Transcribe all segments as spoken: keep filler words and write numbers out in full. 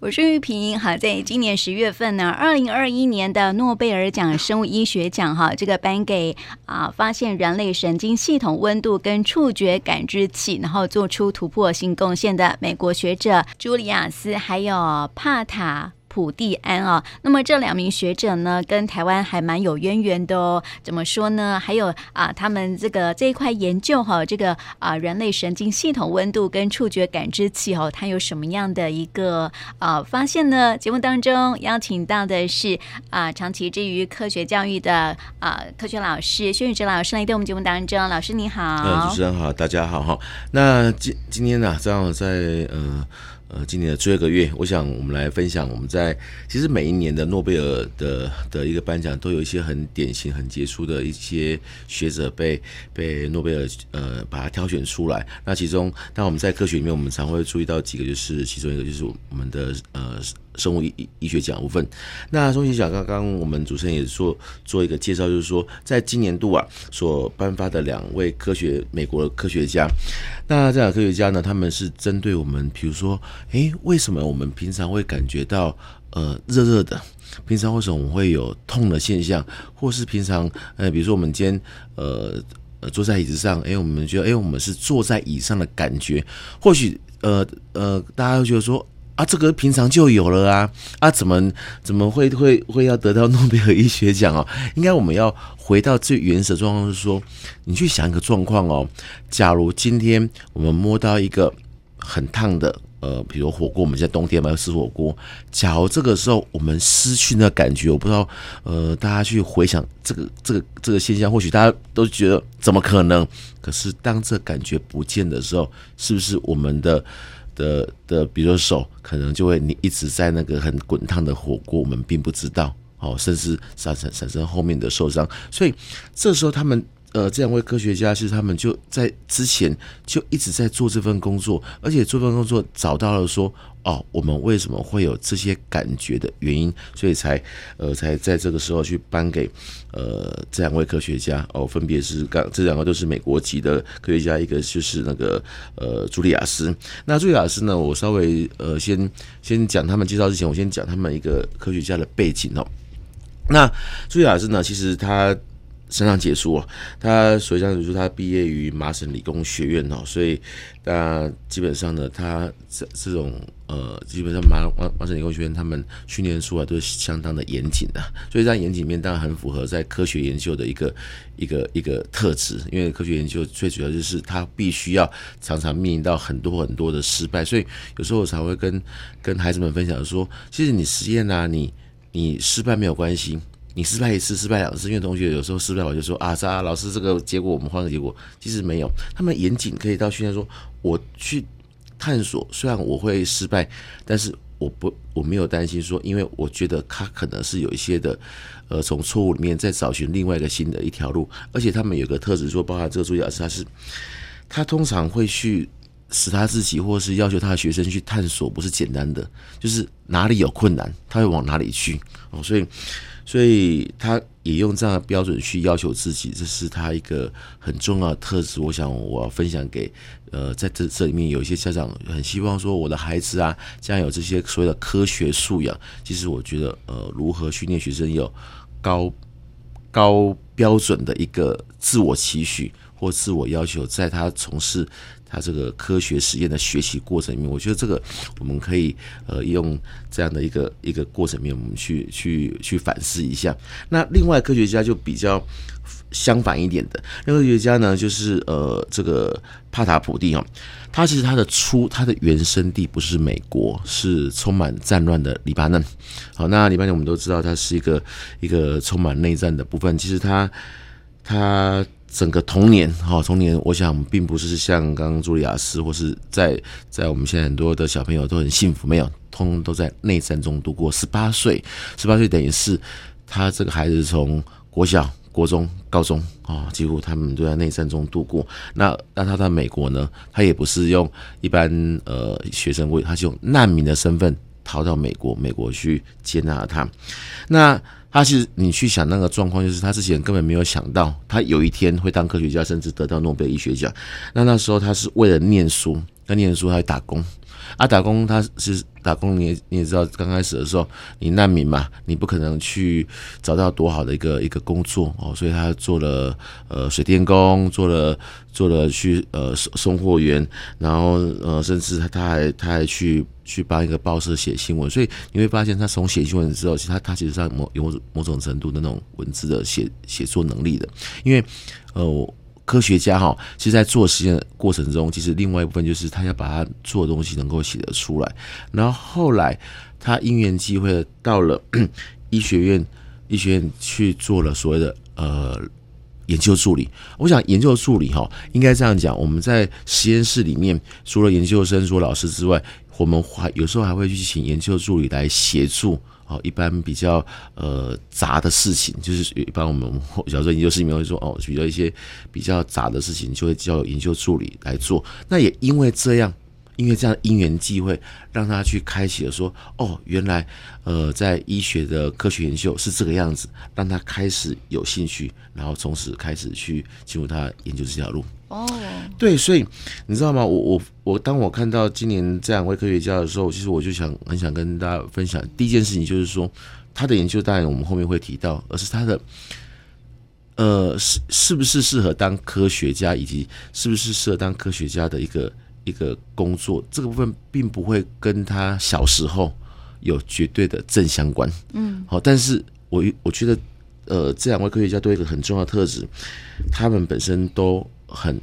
我是玉萍。好，在今年十月份呢，二零二一年的诺贝尔奖生物医学奖哈，这个颁给啊发现人类神经系统温度跟触觉感知器，然后做出突破性贡献的美国学者朱里亚斯还有帕塔普蒂安啊、哦，那么这两名学者呢，跟台湾还蛮有渊源的哦。怎么说呢？还有啊，他们这个这一块研究哈、哦，这个啊人类神经系统温度跟触觉感知器哦，它有什么样的一个啊发现呢？节目当中邀请到的是啊长期之于科学教育的啊科学老师薛宇哲老师来到我们节目当中。老师你好，呃、主持人好，大家好哈。那今今天呢、啊，正好在呃。呃，今年的最后一个月，我想我们来分享我们在其实每一年的诺贝尔的的一个颁奖，都有一些很典型、很杰出的一些学者被被诺贝尔呃把它挑选出来。那其中，那我们在科学里面，我们常会注意到几个，就是其中一个就是我们的呃。生物医学奖部分，那生物医学奖刚刚我们主持人也做做一个介绍，就是说在今年度啊所颁发的两位科学美国的科学家，那这两个科学家呢，他们是针对我们，比如说，哎，为什么我们平常会感觉到呃热热的？平常为什么我们会有痛的现象？或是平常呃，比如说我们今天呃呃坐在椅子上，哎，我们觉得哎我们是坐在椅上的感觉，或许呃呃大家会觉得说。啊，这个平常就有了啊！啊，怎么怎么会会会要得到诺贝尔医学奖哦？应该我们要回到最原始的状况，就是说，你去想一个状况哦。假如今天我们摸到一个很烫的，呃，比如火锅，我们现在冬天嘛要吃火锅。假如这个时候我们失去那感觉，我不知道，呃，大家去回想这个这个这个现象，或许大家都觉得怎么可能？可是当这感觉不见的时候，是不是我们的？的的，比如说手，可能就会你一直在那个很滚烫的火锅，我们并不知道，哦，甚至产生产生后面的受伤。所以这时候他们，呃，这两位科学家是他们就在之前就一直在做这份工作，而且做这份工作找到了说，哦，我们为什么会有这些感觉的原因，所以才呃才在这个时候去颁给呃这两位科学家哦，分别是刚这两个都是美国籍的科学家，一个就是那个呃朱里亚斯。那朱里亚斯呢，我稍微呃先先讲他们介绍之前，我先讲他们一个科学家的背景哦。那朱里亚斯呢，其实他。升上结束哦，他所以上结束，他毕业于麻省理工学院哦，所以那基本上呢，他这这种呃，基本上麻麻省理工学院他们训练出来都是相当的严谨的，所以在严谨面当然很符合在科学研究的一个一个一个特质，因为科学研究最主要就是他必须要常常面临到很多很多的失败，所以有时候我才会跟跟孩子们分享说，其实你实验啊，你你失败没有关系。你失败一次，失败两次，因为同学有时候失败，我就说啊，啊，老师这个结果我们换个结果，其实没有。他们严谨可以到训练说，我去探索，虽然我会失败，但是我不我没有担心说，因为我觉得他可能是有一些的，呃，从错误里面再找寻另外一个新的一条路。而且他们有个特质说，包含这个朱里亚斯，他是他通常会去使他自己或是要求他的学生去探索，不是简单的，就是哪里有困难，他会往哪里去哦，所以。所以他也用这样的标准去要求自己，这是他一个很重要的特质。我想我要分享给呃，在这这里面有一些家长很希望说我的孩子啊，将来有这些所谓的科学素养。其实我觉得呃，如何训练学生有高高标准的一个自我期许或自我要求，在他从事他这个科学实验的学习过程里面，我觉得这个我们可以呃用这样的一个一个过程里面，我们去去去反思一下。那另外科学家就比较相反一点的，那科学家呢就是呃这个帕塔普蒂哈、哦，他其实他的出他的原生地不是美国，是充满战乱的黎巴嫩。好，那黎巴嫩我们都知道，它是一个一个充满内战的部分。其实他他。整个童年，哈，童年，我想并不是像刚刚朱里亚斯或是在在我们现在很多的小朋友都很幸福，没有，通通都在内战中度过。十八岁，十八岁等于是他这个孩子从国小、国中、高中啊、哦，几乎他们都在内战中度过。那那他到美国呢，他也不是用一般呃学生会，他是用难民的身份逃到美国，美国去接纳他。那他其实你去想那个状况，就是他之前根本没有想到，他有一天会当科学家，甚至得到诺贝尔医学奖。那那时候他是为了念书，他念书他去打工，啊，打工他是打工你也你也知道，刚开始的时候你难民嘛，你不可能去找到多好的一个一个工作哦，所以他做了呃水电工，做了做了去呃送货员，然后呃甚至他还他还去。去帮一个报社写新闻，所以你会发现他从写新闻之后，其实他他其实上某有某种程度的那种文字的写写作能力的，因为呃科学家哈，其实在做实验的过程中，其实另外一部分就是他要把他做的东西能够写得出来，然后后来他因缘际会到了医学院，医学院去做了所谓的呃。研究助理，我想研究助理哈，应该这样讲，我们在实验室里面，除了研究生、除了老师之外，我们还有时候还会去请研究助理来协助哦，一般比较呃杂的事情，就是一般我们小时候研究室里面会说哦，比较一些比较杂的事情，就会叫研究助理来做。那也因为这样。因为这样因缘际会，让他去开启了说，哦，原来，呃，在医学的科学研究是这个样子，让他开始有兴趣，然后从此开始去进入他研究这条路。哦，对，所以你知道吗？我我我，当我看到今年这两位科学家的时候，其实我就想很想跟大家分享第一件事情，就是说他的研究，当然我们后面会提到，而是他的。呃，是是不是适合当科学家，以及是不是适合当科学家的一个一个工作，这个部分并不会跟他小时候有绝对的正相关。嗯，好，但是我我觉得，呃，这两位科学家都有一个很重要的特质，他们本身都很。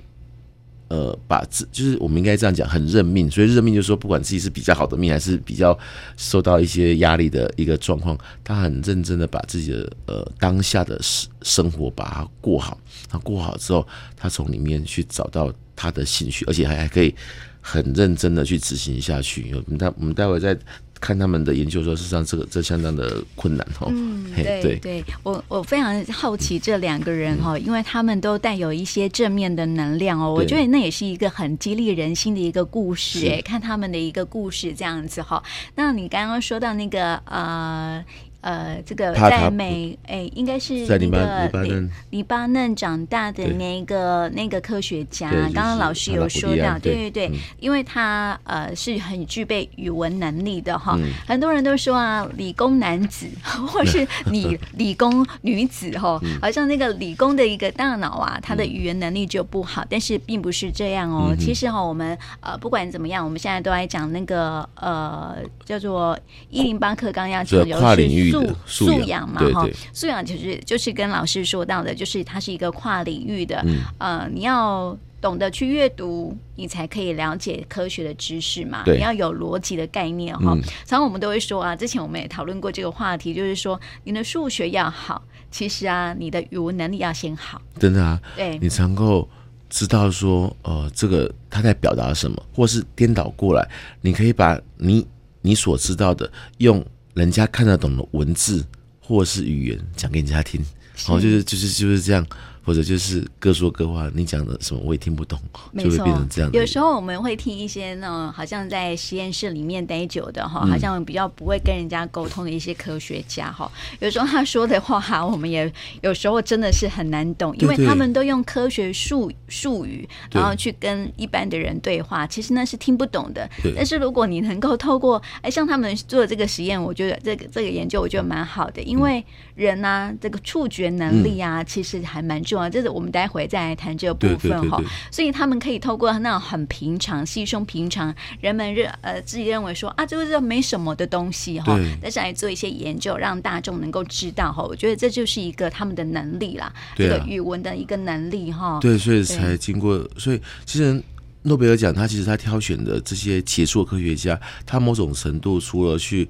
呃，把自就是我们应该这样讲，很认命。所以认命就是说，不管自己是比较好的命，还是比较受到一些压力的一个状况，他很认真的把自己的呃当下的生活把它过好。他过好之后，他从里面去找到他的兴趣，而且还还可以很认真的去执行下去。我们待我们待会再。看他们的研究说，事实上这个这相当的困难哦。嗯，对 对, 对我我非常好奇这两个人哈、哦嗯，因为他们都带有一些正面的能量哦。我觉得那也是一个很激励人心的一个故事哎，看他们的一个故事这样子哈、哦。那你刚刚说到那个呃。呃，这个在美，哎，应该是在黎巴嫩黎巴嫩长大的那个那个科学家，刚刚老师有说到，对对对，嗯、因为他呃是很具备语文能力的哈、嗯，很多人都说啊，理工男子或是你理工女子哈，好像那个理工的一个大脑啊，他的语言能力就不好，但是并不是这样哦。嗯、其实哈、哦，我们呃不管怎么样，我们现在都在讲那个呃叫做一零八课纲要求跨领域。素养嘛，哈，素养就是就是跟老师说到的，就是它是一个跨领域的，嗯、呃，你要懂得去阅读，你才可以了解科学的知识嘛，你要有逻辑的概念哈、嗯。常常我们都会说啊，之前我们也讨论过这个话题，就是说你的数学要好，其实啊，你的语文能力要先好，真的啊，对，你能够知道说，呃，这个他在表达什么，或是颠倒过来，你可以把你你所知道的用。人家看得懂的文字或是语言讲给人家听，哦，就是就是就是这样，或者就是各说各话，你讲的什么我也听不懂，就会变成这样。有时候我们会听一些那种好像在实验室里面待久的哈，好像比较不会跟人家沟通的一些科学家哈、嗯，有时候他说的话我们也有时候真的是很难懂，因为他们都用科学术术语，然后去跟一般的人对话，其实那是听不懂的。但是如果你能够透过哎像他们做这个实验，我觉得这个这个研究我觉得蛮好的，因为人啊这个触觉能力啊、嗯、其实还蛮重要。这是我们待会再来谈这个部分哈，所以他们可以透过那种很平常、稀松平常，人们认呃自己认为说啊，这个没什么的东西哈，但是来做一些研究，让大众能够知道哈。我觉得这就是一个他们的能力啦，对啊、这个语文的一个能力哈。对，所以才经过，所以其实诺贝尔奖他其实他挑选的这些杰出科学家，他某种程度除了去。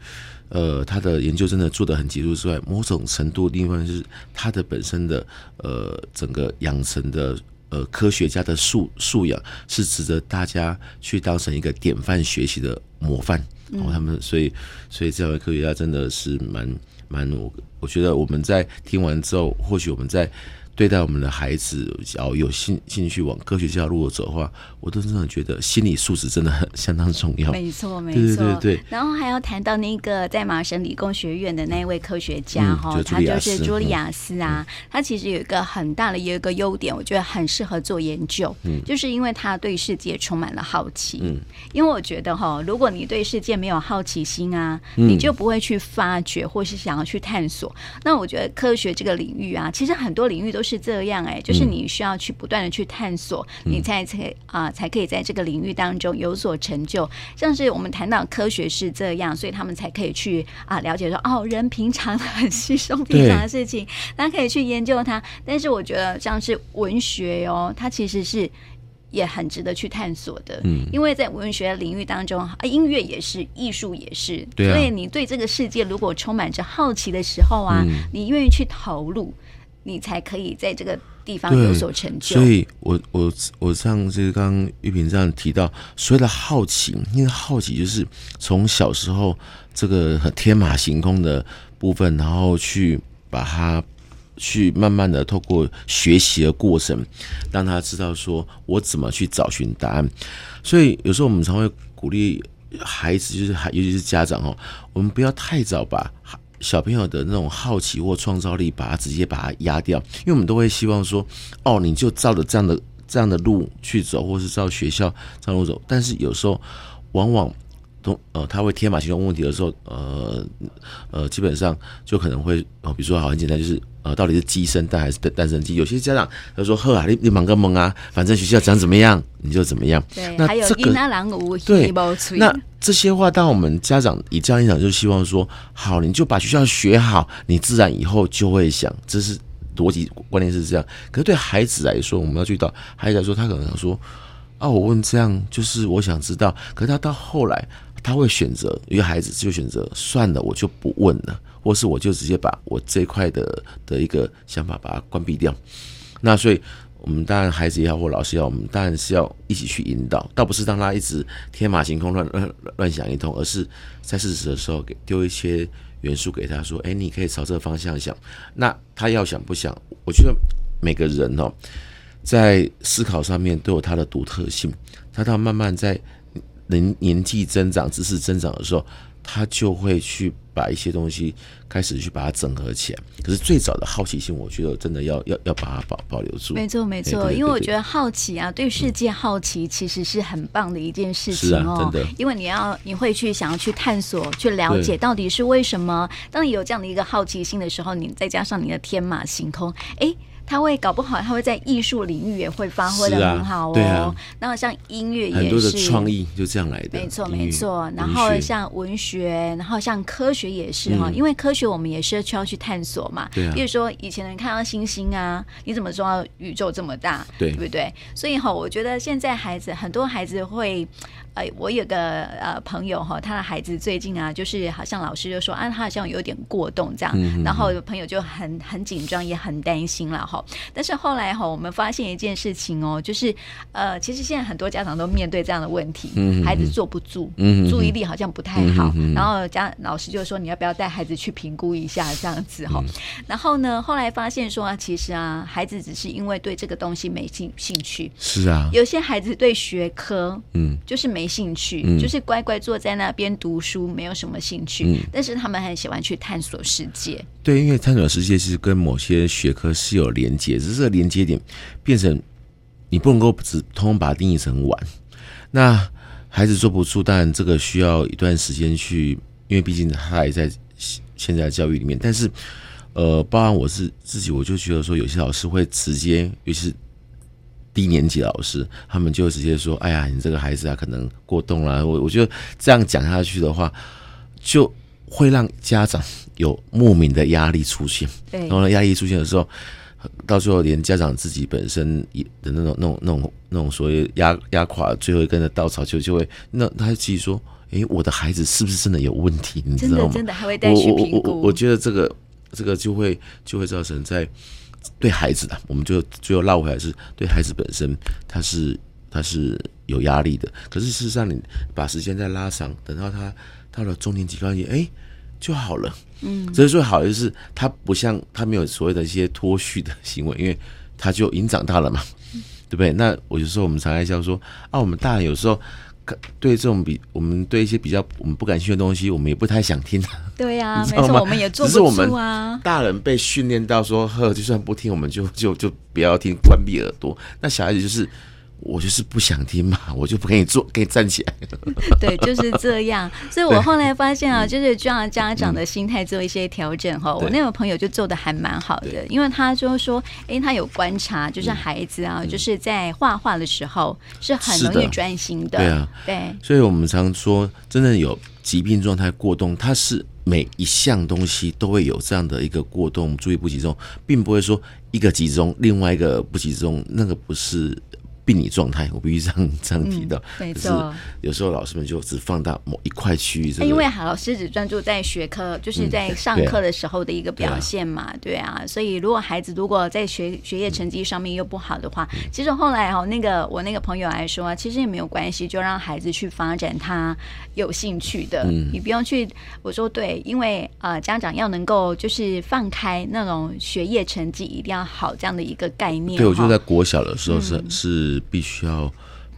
呃，他的研究真的做得很杰出之外，某种程度另一方面就是他的本身的呃整个养成的呃科学家的素素养是值得大家去当成一个典范学习的模范。然、哦、后他们所以所以这两位科学家真的是蛮蛮我我觉得我们在听完之后，或许我们在对待我们的孩子，要有兴兴趣往科学教路走的话，我都真的觉得心理素质真的很相当重要。没错，没错，对对对。然后还要谈到那个在麻省理工学院的那一位科学家哈、嗯，他就是茱莉亚斯啊、嗯，他其实有一个很大的也有一个优点，我觉得很适合做研究，嗯、就是因为他对世界充满了好奇。嗯，因为我觉得哈，如果你对世界没有好奇心啊，嗯、你就不会去发掘或是想要去探索。那我觉得科学这个领域啊，其实很多领域都是这样、欸、就是你需要去不断的去探索、嗯、你才才、呃、才可以在这个领域当中有所成就，像是我们谈到科学是这样，所以他们才可以去、呃、了解说哦，人平常很稀松平常的事情他可以去研究它，但是我觉得像是文学哦，它其实是也很值得去探索的、嗯、因为在文学领域当中、啊、音乐也是，艺术也是、对啊、所以你对这个世界如果充满着好奇的时候啊、嗯、你愿意去投入，你才可以在这个地方有所成就。所以我我我上次刚玉萍这样提到所谓的好奇，因为好奇就是从小时候这个很天马行空的部分，然后去把它去慢慢的透过学习的过程，让他知道说我怎么去找寻答案。所以有时候我们常会鼓励孩子，就是尤其是家长哦，我们不要太早把小朋友的那种好奇或创造力把它直接把它压掉，因为我们都会希望说哦，你就照着这样的这样的路去走，或是照学校这样路走，但是有时候往往呃他会天马行空问题的时候，呃呃基本上就可能会、呃、比如说好很简单，就是呃到底是鸡生蛋还是蛋生鸡，有些家长他说呵啊，你你忙个忙啊，反正学校讲怎么样你就怎么样。对，那、這個、还有囡仔人有耳无嘴，那这些话，当我们家长以这样一讲，就希望说，好，你就把学校学好，你自然以后就会想，这是逻辑观念是这样。可是对孩子来说，我们要注意到，孩子来说，他可能想说，啊，我问这样，就是我想知道。可是他到后来，他会选择，有些孩子就选择，算了，我就不问了，或是我就直接把我这一块的的一个想法把它关闭掉。那所以，我们当然孩子也好或老师也好，我们当然是要一起去引导，倒不是让他一直天马行空乱乱乱想一通，而是在适时的时候给丢一些元素给他说，哎、欸，你可以朝这个方向想。那他要想不想，我觉得每个人哦，在思考上面都有他的独特性，他到慢慢在年年纪增长、知识增长的时候，他就会去把一些东西开始去把它整合起来。可是最早的好奇心，我觉得真的要要要把它保保留住。没错，没错，因为我觉得好奇啊，对世界好奇其实是很棒的一件事情哦。是啊，真的，因为你要你会去想要去探索、去了解到底是为什么。当你有这样的一个好奇心的时候，你再加上你的天马行空，哎、欸。他会搞不好，他会在艺术领域也会发挥得很好哦。啊啊、然后像音乐也是很多的创意就这样来的，没错没错。然后像文学，然后像科学也是、嗯、因为科学我们也是需要去探索嘛。对啊。比如说以前人看到星星啊，你怎么知道宇宙这么大？对，对不对？所以我觉得现在孩子很多孩子会。哎，我有个呃朋友哈，他的孩子最近啊，就是好像老师就说啊，他好像有点过动这样，嗯嗯嗯然后朋友就很很紧张，也很担心了哈。但是后来哈，我们发现一件事情哦，就是呃，其实现在很多家长都面对这样的问题，嗯嗯嗯孩子坐不住，嗯嗯嗯注意力好像不太好，嗯嗯嗯然后家老师就说你要不要带孩子去评估一下这样子哈、嗯。然后呢，后来发现说啊，其实啊，孩子只是因为对这个东西没兴兴趣，是啊，有些孩子对学科，嗯，就是没。没兴趣、嗯、就是乖乖坐在那边读书没有什么兴趣、嗯、但是他们很喜欢去探索世界。对，因为探索世界是跟某些学科是有连接，只是这个连接点变成你不能够只通通把它定义成玩。那孩子做不出，当然这个需要一段时间去，因为毕竟他还在现在的教育里面。但是呃，包含我是自己，我就觉得说有些老师会直接，尤其是低年级老师，他们就直接说：“哎呀，你这个孩子啊，可能过动啦。”我我觉得这样讲下去的话，就会让家长有莫名的压力出现。对，然后压力出现的时候，到最后连家长自己本身的那种、那种、那种、那种所谓压压垮最后一根的稻草就，就就会那他自己说：“哎、欸，我的孩子是不是真的有问题？”你知道吗？真的真的还会带去评估。我我我我觉得这个这个就会就会造成在。对孩子的，我们就最后绕回来是对孩子本身，他是他是有压力的。可是事实上，你把时间再拉长，等到他到了中年级高年级，哎，就好了。嗯，所以说好就是他不像他没有所谓的一些脱序的行为，因为他就已经长大了嘛，对不对？那我就说我们常爱笑说啊，我们大人有时候对这种比我们对一些比较我们不感兴趣的东西，我们也不太想听。对呀、啊，没错，我们也做不住啊。只是我们大人被训练到说，呵，就算不听，我们就就就不要听，关闭耳朵。那小孩子就是。我就是不想听嘛，我就不给你做，给你站起来。对，就是这样。所以我后来发现啊，就是就让家长的心态做一些调整哈、嗯。我那个朋友就做的还蛮好的，因为他就说，哎、欸，他有观察，就是孩子啊，嗯、就是在画画的时候、嗯、是很容易专心的。对啊，对。所以我们常说，真的有疾病状态过动，它是每一项东西都会有这样的一个过动，注意不集中，并不会说一个集中，另外一个不集中，那个不是。病理状态，我必须这样这样提到。嗯、没错，有时候老师们就只放大某一块区域、這個。因为老师只专注在学科，就是在上课的时候的一个表现嘛，嗯、对啊。所以如果孩子如果在学学业成绩上面又不好的话，嗯、其实后来哦，那个我那个朋友来说、啊，其实也没有关系，就让孩子去发展他有兴趣的，嗯、你不用去。我说对，因为呃，家长要能够就是放开那种学业成绩一定要好这样的一个概念。对，我就在国小的时候是、嗯、是。必须要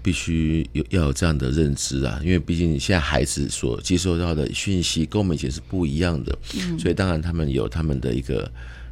必须有要有这样的认知啊，因为毕竟现在孩子所接受到的讯息跟我们以前是不一样的，嗯、所以当然他们有他们的一个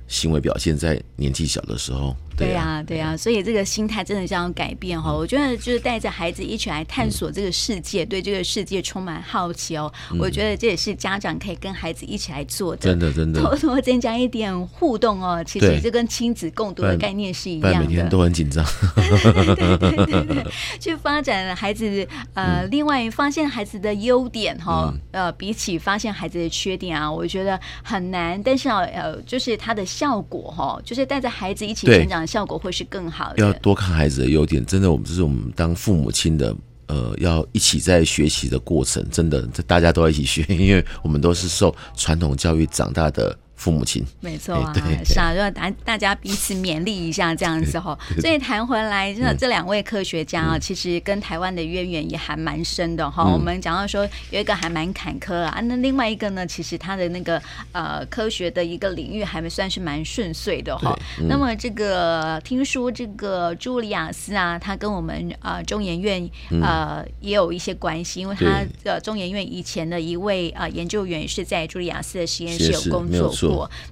行为表现在年纪小的时候。对啊，对啊，所以这个心态真的是要改变哦。我觉得就是带着孩子一起来探索这个世界，嗯、对这个世界充满好奇哦。嗯、我觉得这也是家长可以跟孩子一起来做的，真的真的，多多增加一点互动哦。其实这跟亲子共读的概念是一样的，每天都很紧张。对对对对对，去发展孩子呃，嗯、另外发现孩子的优点哦，嗯、呃，比起发现孩子的缺点啊，我觉得很难，但是呃，就是它的效果哦，就是带着孩子一起成长。效果会是更好的，要多看孩子的优点。真的，我们这是我们当父母亲的，呃，要一起在学习的过程，真的大家都要一起学，因为我们都是受传统教育长大的父母亲。没错啊，是啊，让大家彼此勉励一下这样子哈。所以谈回来，真的这两位科学家啊，嗯、其实跟台湾的渊源也还蛮深的哈。嗯、我们讲到说有一个还蛮坎坷啊，那另外一个呢，其实他的那个呃科学的一个领域还算是蛮顺遂的哈。嗯、那么这个听说这个朱里亚斯啊，他跟我们呃中研院呃、嗯、也有一些关系，因为他呃中研院以前的一位呃研究员是在朱里亚斯的实验室有工作过。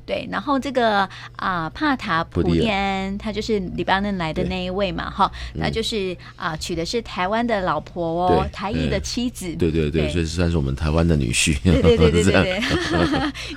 对，然后这个啊、呃，帕塔普利安，他就是黎巴嫩来的那一位嘛，哈，那就是啊、呃，娶的是台湾的老婆哦，台裔的妻子，对对 对, 对，所以算是我们台湾的女婿，对对对对对对，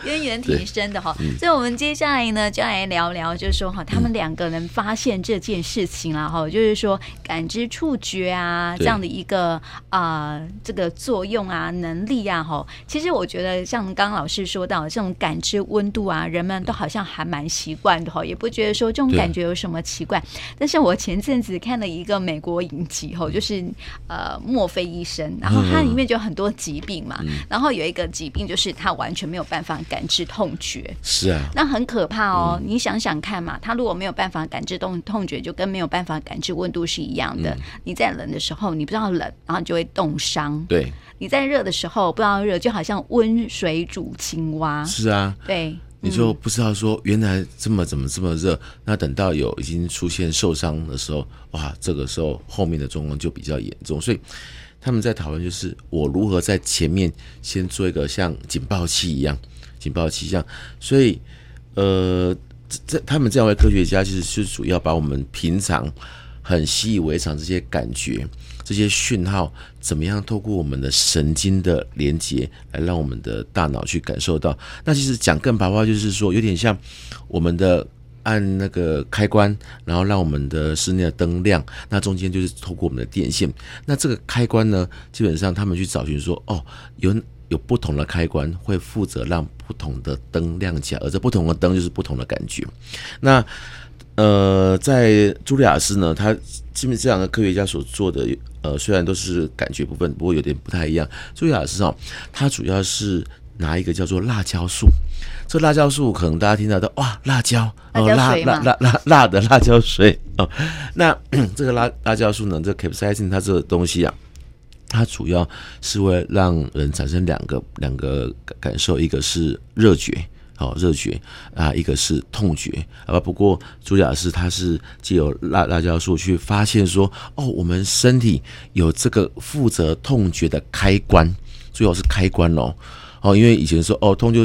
渊源挺深的哈。所以我们接下来呢，就来聊聊，就是说哈，他们两个人发现这件事情啦，哈、嗯，就是说感知触觉啊这样的一个啊、呃、这个作用啊能力啊，哈，其实我觉得像刚刚老师说到这种感知温。度啊，人们都好像还蛮习惯的，也不觉得说这种感觉有什么奇怪。但是我前阵子看了一个美国影集，就是呃墨菲医生，然后它里面就有很多疾病嘛，嗯、然后有一个疾病就是他完全没有办法感知痛觉，是啊，那很可怕哦。嗯、你想想看嘛，他如果没有办法感知痛痛觉，就跟没有办法感知温度是一样的。嗯、你在冷的时候，你不知道冷，然后就会冻伤。对。你在热的时候不知道热，就好像温水煮青蛙。是啊，对，你就不知道说原来这么怎么这么热。那等到有已经出现受伤的时候，哇，这个时候后面的状况就比较严重。所以他们在讨论就是我如何在前面先做一个像警报器一样，警报器一样。所以呃，这他们这两位科学家其实是主要把我们平常很习以为常这些感觉。这些讯号怎么样透过我们的神经的连接来让我们的大脑去感受到？那其实讲更白话就是说，有点像我们的按那个开关，然后让我们的室内的灯亮。那中间就是透过我们的电线。那这个开关呢，基本上他们去找寻说，哦，有有不同的开关会负责让不同的灯亮起来，而这不同的灯就是不同的感觉。那呃，在朱里亚斯呢，他基本这两个科学家所做的，呃，虽然都是感觉部分，不过有点不太一样。朱里亚斯啊，他主要是拿一个叫做辣椒素，这辣椒素可能大家听到的哇，辣椒哦，辣辣辣辣辣的辣椒水哦。那这个辣辣椒素呢，这 capsaicin 它这个东西啊，它主要是会让人产生两个两个感受，一个是热觉，好热觉啊，一个是痛觉啊。不过茱莉亚是它是藉由辣辣椒素去发现说，哦，我们身体有这个负责痛觉的开关，最后是开关哦。哦，因为以前说哦痛就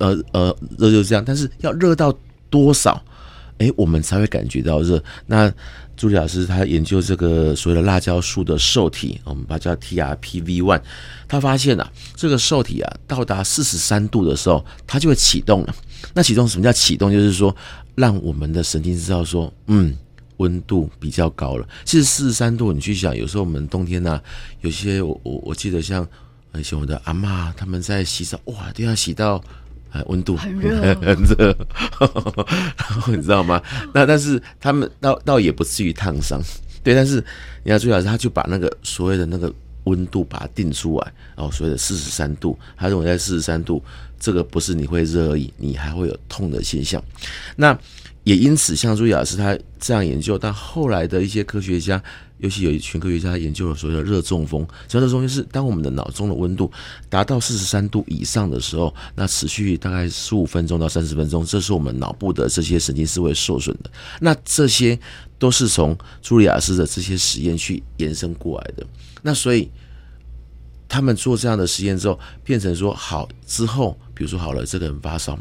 呃呃热就是这样，但是要热到多少？哎，我们才会感觉到热。那茱莉老师他研究这个所谓的辣椒素的受体，我们把它叫 T R P V 一，他发现啊，这个受体啊到达四十三度的时候，它就会启动了。那启动什么叫启动？就是说让我们的神经知道说，嗯，温度比较高了。其实四十三度，你去想，有时候我们冬天啊，有些我我我记得像以前我的阿嬷他们在洗澡，哇，都要洗到。温度很热，很热，然后你知道吗？那但是他们倒倒也不至于烫伤，对。但是你要注意老师，他就把那个所谓的那个温度把它定出来，哦，所谓的四十三度，他认为在四十三度，这个不是你会热而已，你还会有痛的现象。那也因此，像茱莉老师他这样研究，但后来的一些科学家，尤其有一群科学家他研究了所谓的热中风。所谓热中风就是当我们的脑中的温度达到四十三度以上的时候，那持续大概十五分钟到三十分钟，这是我们脑部的这些神经是会受损的。那这些都是从茱莉老师的这些实验去延伸过来的。那所以他们做这样的实验之后，变成说好之后，比如说好了，这个人发烧。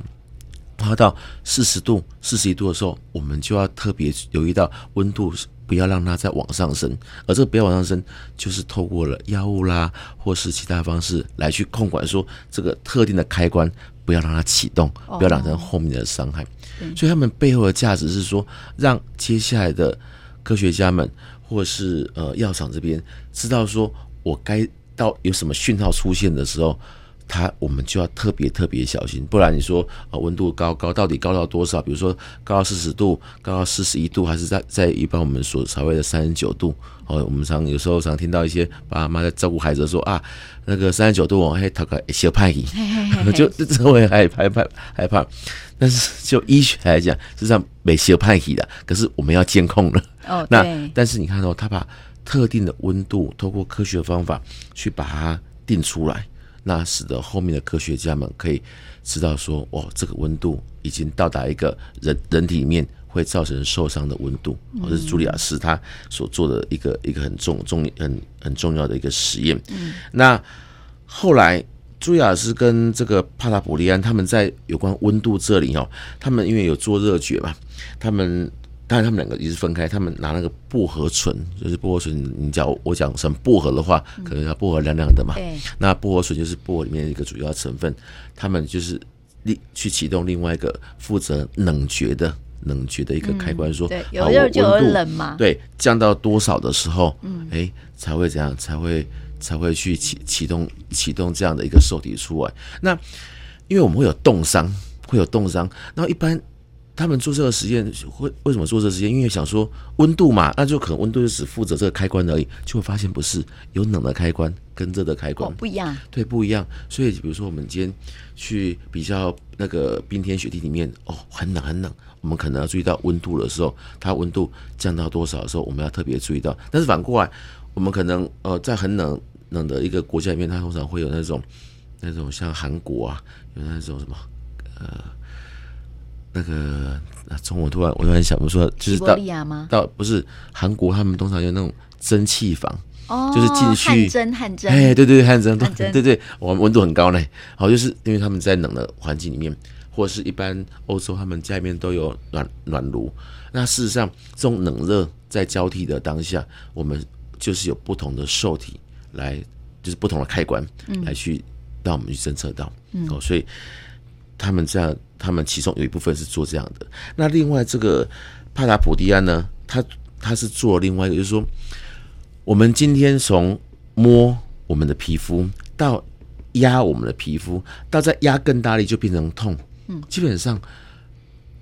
它到四十度、四十一度的时候，我们就要特别留意到温度，不要让它再往上升。而这个不要往上升，就是透过了药物啦，或是其他方式来去控管，说这个特定的开关不要让它启动，不要让它后面的伤害。Oh. 所以他们背后的价值是说，让接下来的科学家们或是呃药厂这边知道说，我该到有什么讯号出现的时候。它我们就要特别特别小心，不然你说啊温度高高到底高到多少？比如说高到四十度、高到四十一度，还是在在一般我们所所谓的三十九度？哦，我们常有时候常听到一些爸妈在照顾孩子说啊，那个三十九度哦，嘿，他个小怕你，就真会害怕害怕。但是就医学来讲，实际上没小怕你的，可是我们要监控了。哦，那但是你看哦，他把特定的温度透过科学方法去把它定出来。那使得后面的科学家们可以知道说，哇，这个温度已经到达一个 人, 人体里面会造成受伤的温度。嗯，这是茱莉亚斯他所做的一个一个很重重很很重要的一个实验。嗯，那后来茱莉亚斯跟这个帕塔普利安他们在有关温度这里哦，他们因为有做热觉嘛，他们。当然，他们两个也是分开。他们拿那个薄荷醇，就是薄荷醇。你讲我讲成薄荷的话，可能要薄荷凉凉的嘛。嗯，那薄荷醇就是薄荷里面的一个主要成分。他们就是去启动另外一个负责冷觉的冷觉的一个开关，说，嗯，对，有热就有冷嘛。对，降到多少的时候，嗯，哎，才会怎样？才会才会去启启动启动这样的一个受体出来。那因为我们会有冻伤，会有冻伤，然后一般。他们做这个实验，会为什么做这个实验？因为想说温度嘛，那就可能温度就只负责这个开关而已，就会发现不是有冷的开关跟热的开关，哦，不一样，对，不一样。所以比如说我们今天去比较那个冰天雪地里面，哦，很冷很冷，我们可能要注意到温度的时候，它温度降到多少的时候，我们要特别注意到。但是反过来，我们可能呃在很冷冷的一个国家里面，它通常会有那种那种像韩国啊，有那种什么呃。那个中文突然我突然想不出来，就是到到不是韩国，他们通常有那种蒸汽房，哦，就是进去汗蒸汗蒸，哎，对对汗蒸，对对对，我们温度很高呢。好，就是因为他们在冷的环境里面，或是一般欧洲他们家里面都有暖暖炉。那事实上，这种冷热在交替的当下，我们就是有不同的受体来，就是不同的开关来去让我们去侦测到。嗯，哦，所以。他们这样，他们其中有一部分是做这样的。那另外这个帕塔普蒂安呢，他他是做另外一个，就是说，我们今天从摸我们的皮肤到压我们的皮肤，到再压更大力就变成痛。嗯，基本上，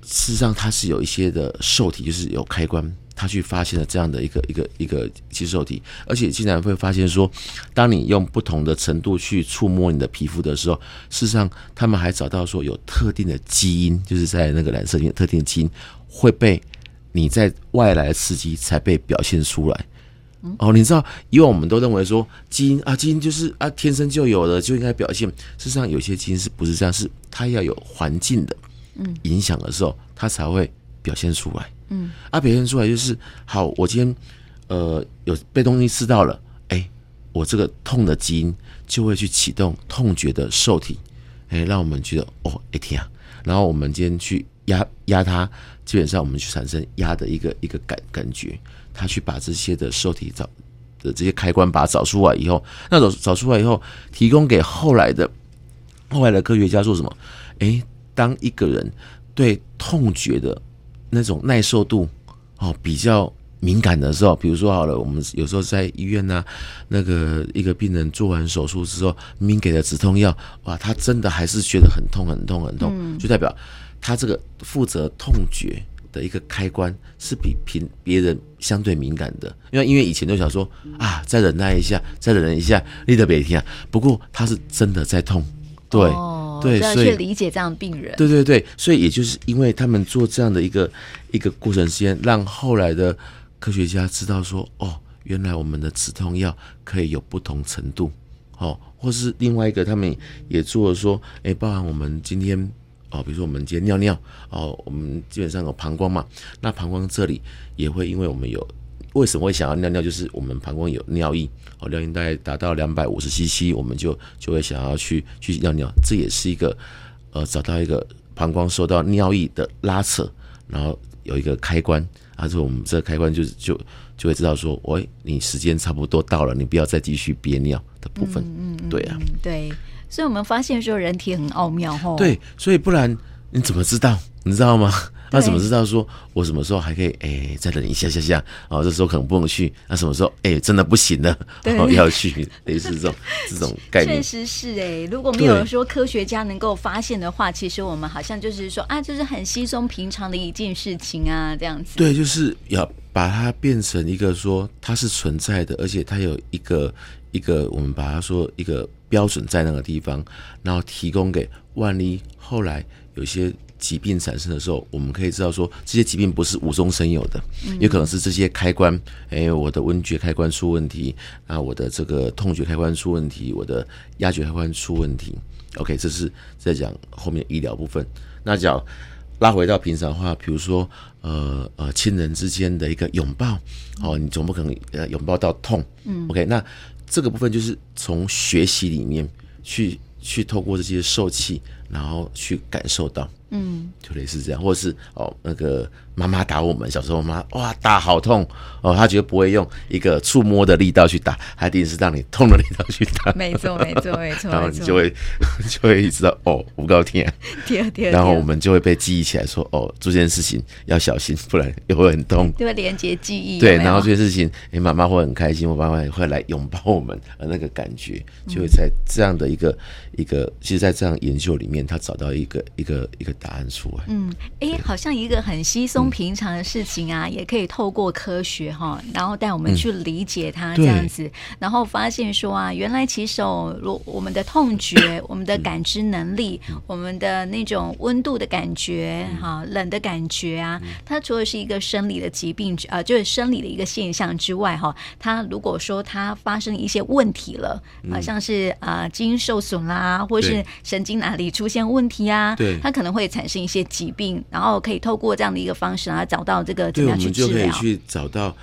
事实上它是有一些的受体，就是有开关，他去发现了这样的一个一个一个接受体，而且竟然会发现说，当你用不同的程度去触摸你的皮肤的时候，事实上他们还找到说有特定的基因，就是在那个染色体的特定基因会被你在外来的刺激才被表现出来。嗯、哦，你知道以往我们都认为说基因啊，基因就是啊天生就有的就应该表现，事实上有些基因是不是这样？是它要有环境的影响的时候，它才会表现出来。嗯，啊，表现出来就是好，我今天呃有被东西刺到了，哎、欸，我这个痛的基因就会去启动痛觉的受体，哎、欸，让我们觉得哦，哎天啊，然后我们今天去。压压它，基本上我们去产生压的一个一个感感觉，它去把这些的受体找的这些开关把它找出来以后，那找找出来以后，提供给后来的后来的科学家做什么？哎、欸，当一个人对痛觉的那种耐受度哦比较敏感的时候，比如说好了，我们有时候在医院啊，那个一个病人做完手术之后，明明给了止痛药，哇，他真的还是觉得很痛很痛很痛，嗯、就代表。他这个负责痛觉的一个开关是比别人相对敏感的，因为因为以前都想说啊，再忍耐一下，再忍一下，你都别听啊。不过他是真的在痛，对、哦、对，所以去理解这样的病人，对对对，所以也就是因为他们做这样的一个一个过程实验，让后来的科学家知道说，哦，原来我们的止痛药可以有不同程度，哦，或是另外一个他们也做了说，哎、欸，包含我们今天。哦，比如说我们今天尿尿哦，我们基本上有膀胱嘛，那膀胱这里也会因为我们有为什么会想要尿尿，就是我们膀胱有尿液哦，尿液大概达到 两百五十 C C， 我们就就会想要去去尿尿，这也是一个呃找到一个膀胱受到尿液的拉扯，然后有一个开关，啊，就我们这个开关就就就会知道说，喂、欸，你时间差不多到了，你不要再继续憋尿的部分，嗯嗯、对啊，对。所以我们发现说人体很奥妙吼，对，所以不然你怎么知道？你知道吗？那怎么知道说我什么时候还可以哎、欸、再忍一下下下？哦，这时候可能不能去，那、啊、什么时候哎、欸、真的不行了，哦要去，类似这种这种概念。确实是哎、欸，如果没有说科学家能够发现的话，其实我们好像就是说啊，就是很稀松平常的一件事情啊，这样子。对，就是要把它变成一个说它是存在的，而且它有一个一个我们把它说一个。标准在那个地方，然后提供给万一后来有些疾病产生的时候，我们可以知道说这些疾病不是无中生有的，有可能是这些开关，哎，我的温觉开关出问题，那我的这个痛觉开关出问题，我的压觉开关出问题。OK， 这是在讲后面医疗部分。那讲拉回到平常的话，比如说呃呃亲人之间的一个拥抱，哦，你总不可能呃拥抱到痛。嗯 ，OK， 那。这个部分就是从学习里面去去透过这些受气，然后去感受到，嗯，就类似这样，或者是哦那个妈妈打我们，小时候妈哇打好痛哦，她绝对不会用一个触摸的力道去打，她一定是让你痛的力道去打，没错没错没错，然后你就会就会知道哦我告天，然后我们就会被记忆起来说哦做这件事情要小心，不然又会很痛，就会连结记忆，对，有有然后这件事情，哎妈妈会很开心，我妈妈会来拥抱我们，而那个感觉就会在这样的一个、嗯、一个，其实在这样研究里面，她找到一个一个一个。答案出来，嗯，哎、欸，好像一个很稀松平常的事情啊，嗯、也可以透过科学哈，然后带我们去理解它这样子，嗯、然后发现说啊，原来其实哦，我们的痛觉、我们的感知能力、嗯、我们的那种温度的感觉、哈、嗯、冷的感觉啊，嗯、它除了是一个生理的疾病啊、呃，就是生理的一个现象之外哈，它如果说它发生一些问题了，好、嗯、像是啊、呃、基因受损啦，或是神经哪里出现问题啊，对，它可能会。产生一些疾病，然后可以透过这样的一个方式，然后找到这个怎么样去治疗。对，我们就可以去找到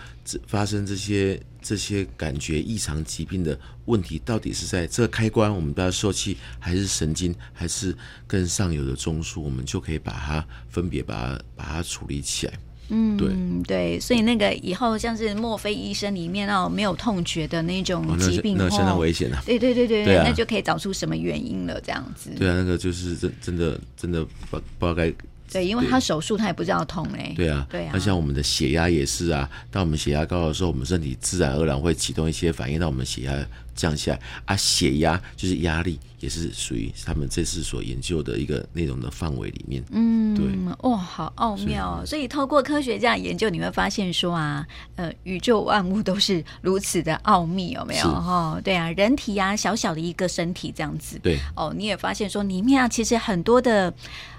发生这些这些感觉异常疾病的问题，到底是在这个开关，我们的受气，还是神经，还是更上游的中枢，我们就可以把它分别把它把它处理起来。嗯，对对，所以那个以后像是墨菲医生里面哦，没有痛觉的那种疾病，哦、那, 那相当危险啊。对对对 对, 对、啊，那就可以找出什么原因了，这样子。对啊，那个就是真真的真的不知道该。对，因为他手术他也不知道痛嘞、欸。对啊，对啊。那像我们的血压也是啊，当我们血压高的时候，我们身体自然而然会启动一些反应，让我们血压降下来啊。血压就是压力，也是属于他们这次所研究的一个内容的范围里面。嗯，对，哦，好奥妙哦。所以透过科学家研究，你会发现说啊，呃，宇宙万物都是如此的奥秘，有没有？哦，对啊，人体啊，小小的一个身体这样子。对。哦，你也发现说里面啊，其实很多的。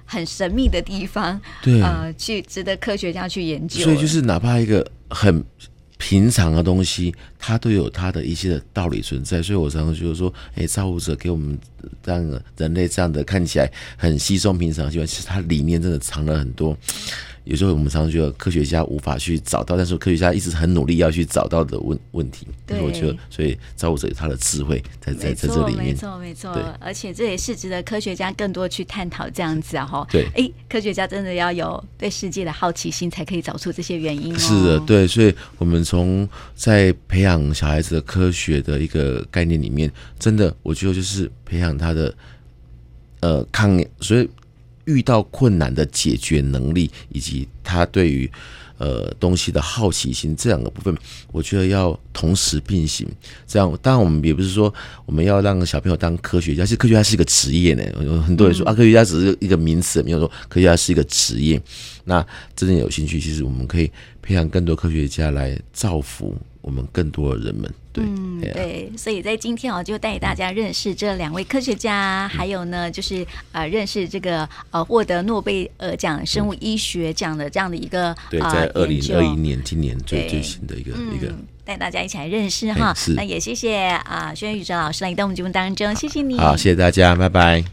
很神秘的地方，对，呃，去值得科学家去研究。所以就是哪怕一个很平常的东西它都有它的一些的道理存在，所以我常常觉得说、欸、造物者给我们这样的人类这样的看起来很稀松平常的习惯，其实它里面真的藏了很多，有时候我们常常觉得科学家无法去找到，但是科学家一直很努力要去找到的问题，对，我觉得所以造物者有他的智慧 在, 在, 在这里面，没错没错，而且这也是值得科学家更多去探讨这样子、啊、对、欸，科学家真的要有对世界的好奇心才可以找出这些原因、哦、是的，对，所以我们从在培养小孩子的科学的一个概念里面，真的我觉得就是培养他的呃抗，所以遇到困难的解决能力，以及他对于呃东西的好奇心，这两个部分我觉得要同时并行。这样当然我们也不是说我们要让小朋友当科学家，其实科学家是一个职业呢，很多人说、嗯、啊，科学家只是一个名词，没有说科学家是一个职业。那真的有兴趣，其实我们可以培养更多科学家来造福我们更多的人们，对、嗯、对，所以在今天我就带大家认识这两位科学家、嗯、还有呢就是、呃、认识这个呃获得诺贝尔奖生物医学奖的这样的一个、嗯、对，在二零二一年今年最最新的一个、嗯、一个带大家一起来认识哈。那也谢谢啊、呃、宣宇哲老师来到我们节目当中，谢谢你，好，谢谢大家，拜拜。